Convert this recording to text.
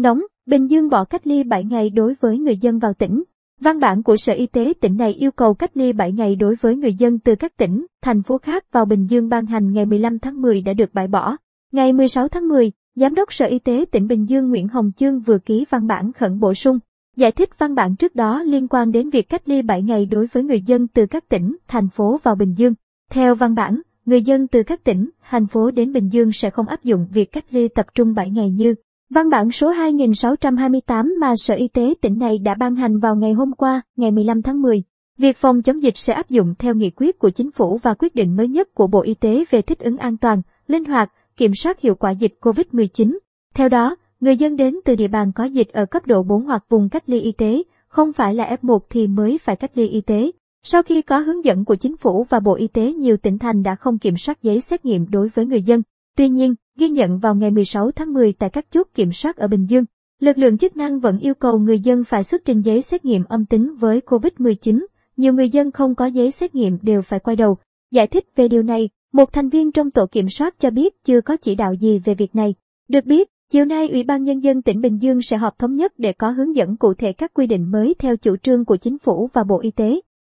Nóng, Bình Dương bỏ cách ly 7 ngày đối với người dân vào tỉnh. Văn bản của Sở Y tế tỉnh này yêu cầu cách ly 7 ngày đối với người dân từ các tỉnh, thành phố khác vào Bình Dương ban hành ngày 15 tháng 10 đã được bãi bỏ. Ngày 16 tháng 10, Giám đốc Sở Y tế tỉnh Bình Dương Nguyễn Hồng Chương vừa ký văn bản khẩn bổ sung, giải thích văn bản trước đó liên quan đến việc cách ly 7 ngày đối với người dân từ các tỉnh, thành phố vào Bình Dương. Theo văn bản, người dân từ các tỉnh, thành phố đến Bình Dương sẽ không áp dụng việc cách ly tập trung 7 ngày như văn bản số 2628 mà Sở Y tế tỉnh này đã ban hành vào ngày hôm qua, ngày 15 tháng 10. Việc phòng chống dịch sẽ áp dụng theo nghị quyết của Chính phủ và quyết định mới nhất của Bộ Y tế về thích ứng an toàn, linh hoạt, kiểm soát hiệu quả dịch COVID-19. Theo đó, người dân đến từ địa bàn có dịch ở cấp độ 4 hoặc vùng cách ly y tế, không phải là F1 thì mới phải cách ly y tế. Sau khi có hướng dẫn của Chính phủ và Bộ Y tế, nhiều tỉnh thành đã không kiểm soát giấy xét nghiệm đối với người dân. Tuy nhiên, ghi nhận vào ngày 16 tháng 10 tại các chốt kiểm soát ở Bình Dương, lực lượng chức năng vẫn yêu cầu người dân phải xuất trình giấy xét nghiệm âm tính với COVID-19. Nhiều người dân không có giấy xét nghiệm đều phải quay đầu. Giải thích về điều này, một thành viên trong tổ kiểm soát cho biết chưa có chỉ đạo gì về việc này. Được biết, chiều nay Ủy ban Nhân dân tỉnh Bình Dương sẽ họp thống nhất để có hướng dẫn cụ thể các quy định mới theo chủ trương của Chính phủ và Bộ Y tế.